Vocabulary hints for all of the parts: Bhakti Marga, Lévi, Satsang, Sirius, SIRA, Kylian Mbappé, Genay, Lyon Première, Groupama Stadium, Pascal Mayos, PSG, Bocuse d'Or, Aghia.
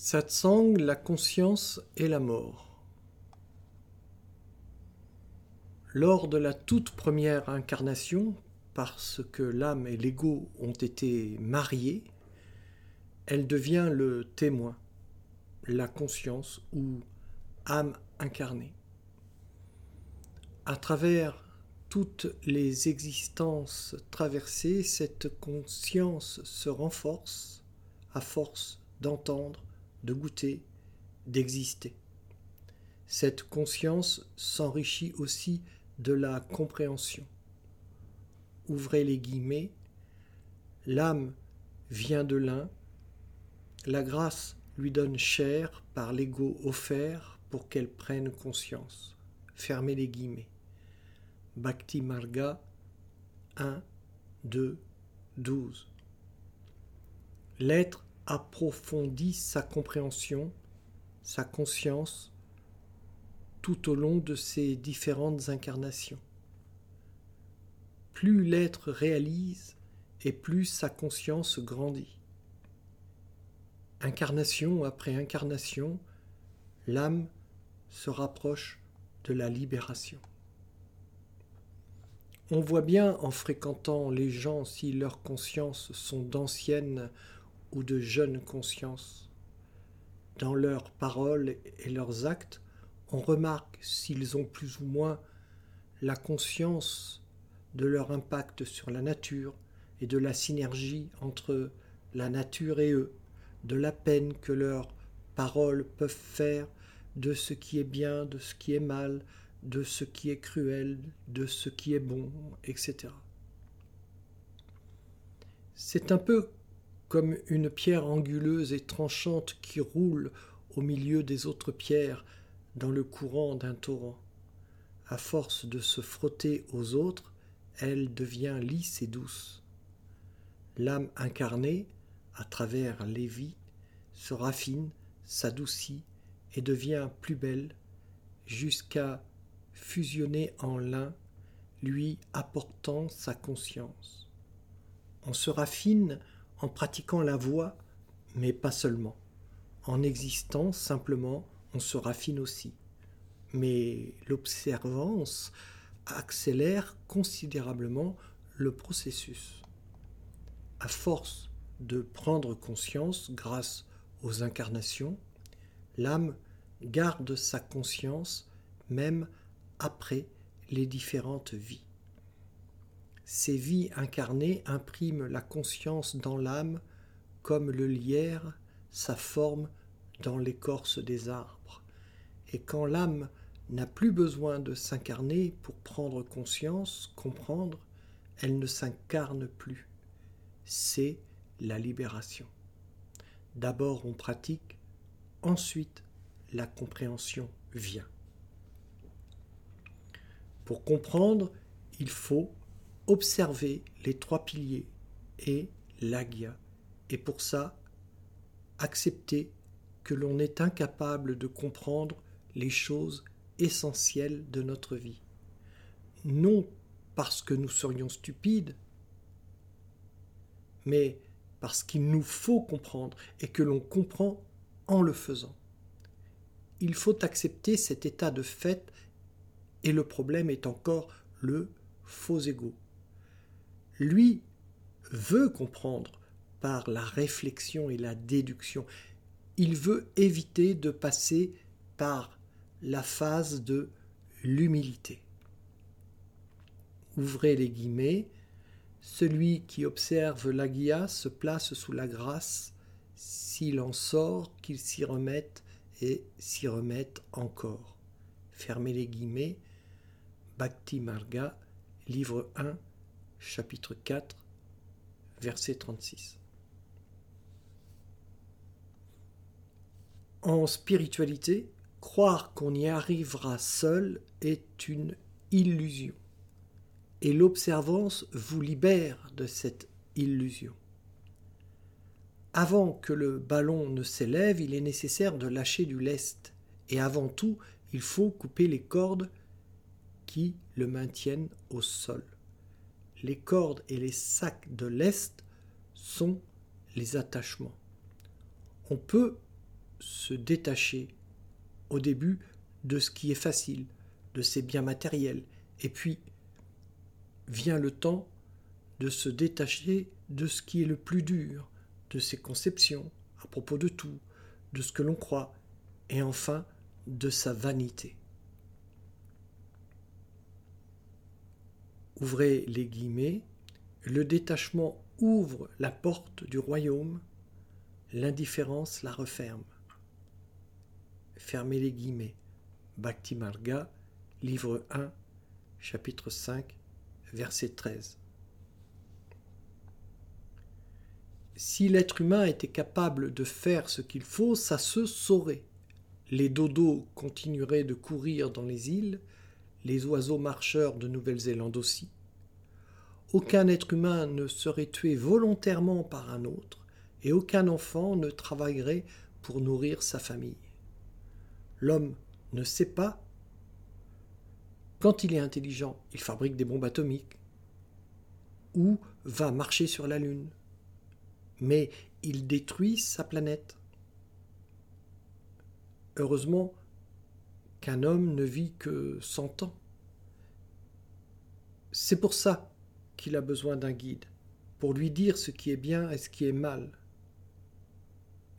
Satsang, la conscience et la mort. Lors de la toute première incarnation, parce que l'âme et l'ego ont été mariés, elle devient le témoin, la conscience ou âme incarnée. À travers toutes les existences traversées, cette conscience se renforce à force d'entendre, de goûter, d'exister. Cette conscience s'enrichit aussi de la compréhension. Ouvrez les guillemets, l'âme vient de l'un, la grâce lui donne chair par l'ego offert pour qu'elle prenne conscience. Fermez les guillemets. Bhakti Marga 1, 2, 12. L'être approfondit sa compréhension, sa conscience, tout au long de ses différentes incarnations. Plus l'être réalise et plus sa conscience grandit. Incarnation après incarnation, l'âme se rapproche de la libération. On voit bien en fréquentant les gens si leurs consciences sont d'anciennes ou de jeunes consciences. Dans leurs paroles et leurs actes, on remarque s'ils ont plus ou moins la conscience de leur impact sur la nature et de la synergie entre la nature et eux, de la peine que leurs paroles peuvent faire, de ce qui est bien, de ce qui est mal, de ce qui est cruel, de ce qui est bon, etc. C'est un peu comme une pierre anguleuse et tranchante qui roule au milieu des autres pierres dans le courant d'un torrent. À force de se frotter aux autres, elle devient lisse et douce. L'âme incarnée, à travers Lévi, se raffine, s'adoucit et devient plus belle jusqu'à fusionner en l'un, lui apportant sa conscience. On se raffine en pratiquant la voie, mais pas seulement. En existant simplement, on se raffine aussi. Mais l'observance accélère considérablement le processus. À force de prendre conscience grâce aux incarnations, l'âme garde sa conscience même après les différentes vies. Ces vies incarnées impriment la conscience dans l'âme comme le lierre sa forme dans l'écorce des arbres. Et quand l'âme n'a plus besoin de s'incarner pour prendre conscience, comprendre, elle ne s'incarne plus. C'est la libération. D'abord on pratique, ensuite la compréhension vient. Pour comprendre, il faut observer les trois piliers et l'Aghia. Et pour ça, accepter que l'on est incapable de comprendre les choses essentielles de notre vie. Non parce que nous serions stupides, mais parce qu'il nous faut comprendre et que l'on comprend en le faisant. Il faut accepter cet état de fait et le problème est encore le faux ego. Lui veut comprendre par la réflexion et la déduction. Il veut éviter de passer par la phase de l'humilité. Ouvrez les guillemets. Celui qui observe l'Aghia se place sous la grâce, s'il en sort, qu'il s'y remette et s'y remette encore. Fermez les guillemets. Bhakti Marga, livre 1, chapitre 4, verset 36. En spiritualité, croire qu'on y arrivera seul est une illusion. Et l'observance vous libère de cette illusion. Avant que le ballon ne s'élève, il est nécessaire de lâcher du lest. Et avant tout, il faut couper les cordes qui le maintiennent au sol. Les cordes et les sacs de lest sont les attachements. On peut se détacher au début de ce qui est facile, de ses biens matériels. Et puis vient le temps de se détacher de ce qui est le plus dur, de ses conceptions à propos de tout, de ce que l'on croit, et enfin de sa vanité. Ouvrez les guillemets, le détachement ouvre la porte du royaume, l'indifférence la referme. Fermez les guillemets. Bhakti Marga, livre 1, chapitre 5, verset 13. Si l'être humain était capable de faire ce qu'il faut, ça se saurait. Les dodos continueraient de courir dans les îles, les oiseaux marcheurs de Nouvelle-Zélande aussi. Aucun être humain ne serait tué volontairement par un autre et aucun enfant ne travaillerait pour nourrir sa famille. L'homme ne sait pas. Quand il est intelligent, il fabrique des bombes atomiques ou va marcher sur la Lune. Mais il détruit sa planète. Heureusement qu'un homme ne vit que 100 ans. C'est pour ça qu'il a besoin d'un guide, pour lui dire ce qui est bien et ce qui est mal.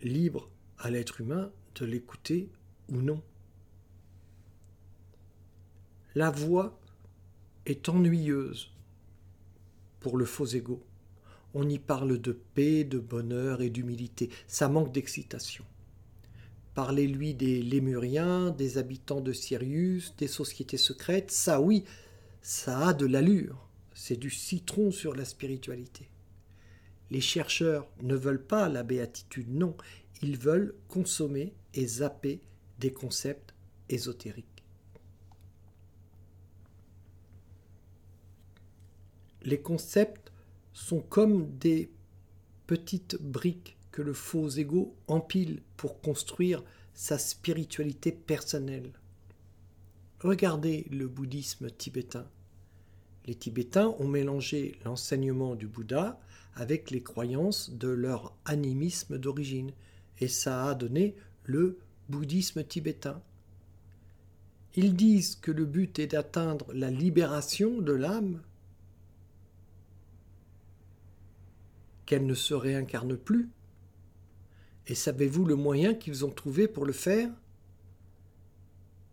Libre à l'être humain de l'écouter ou non. La voix est ennuyeuse pour le faux égo. On y parle de paix, de bonheur et d'humilité. Ça manque d'excitation. Parlez-lui des Lémuriens, des habitants de Sirius, des sociétés secrètes. Ça, oui, ça a de l'allure. C'est du citron sur la spiritualité. Les chercheurs ne veulent pas la béatitude, non. Ils veulent consommer et zapper des concepts ésotériques. Les concepts sont comme des petites briques que le faux égo empile pour construire sa spiritualité personnelle. Regardez le bouddhisme tibétain. Les Tibétains ont mélangé l'enseignement du Bouddha avec les croyances de leur animisme d'origine, et ça a donné le bouddhisme tibétain. Ils disent que le but est d'atteindre la libération de l'âme, qu'elle ne se réincarne plus. Et savez-vous le moyen qu'ils ont trouvé pour le faire ?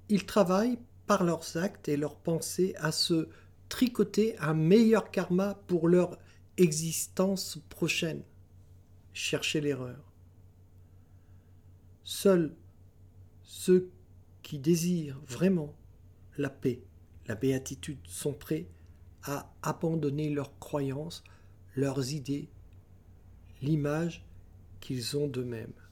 Ils travaillent par leurs actes et leurs pensées à se tricoter un meilleur karma pour leur existence prochaine. Cherchez l'erreur. Seuls ceux qui désirent vraiment la paix, la béatitude, sont prêts à abandonner leurs croyances, leurs idées, l'image qu'ils ont d'eux-mêmes.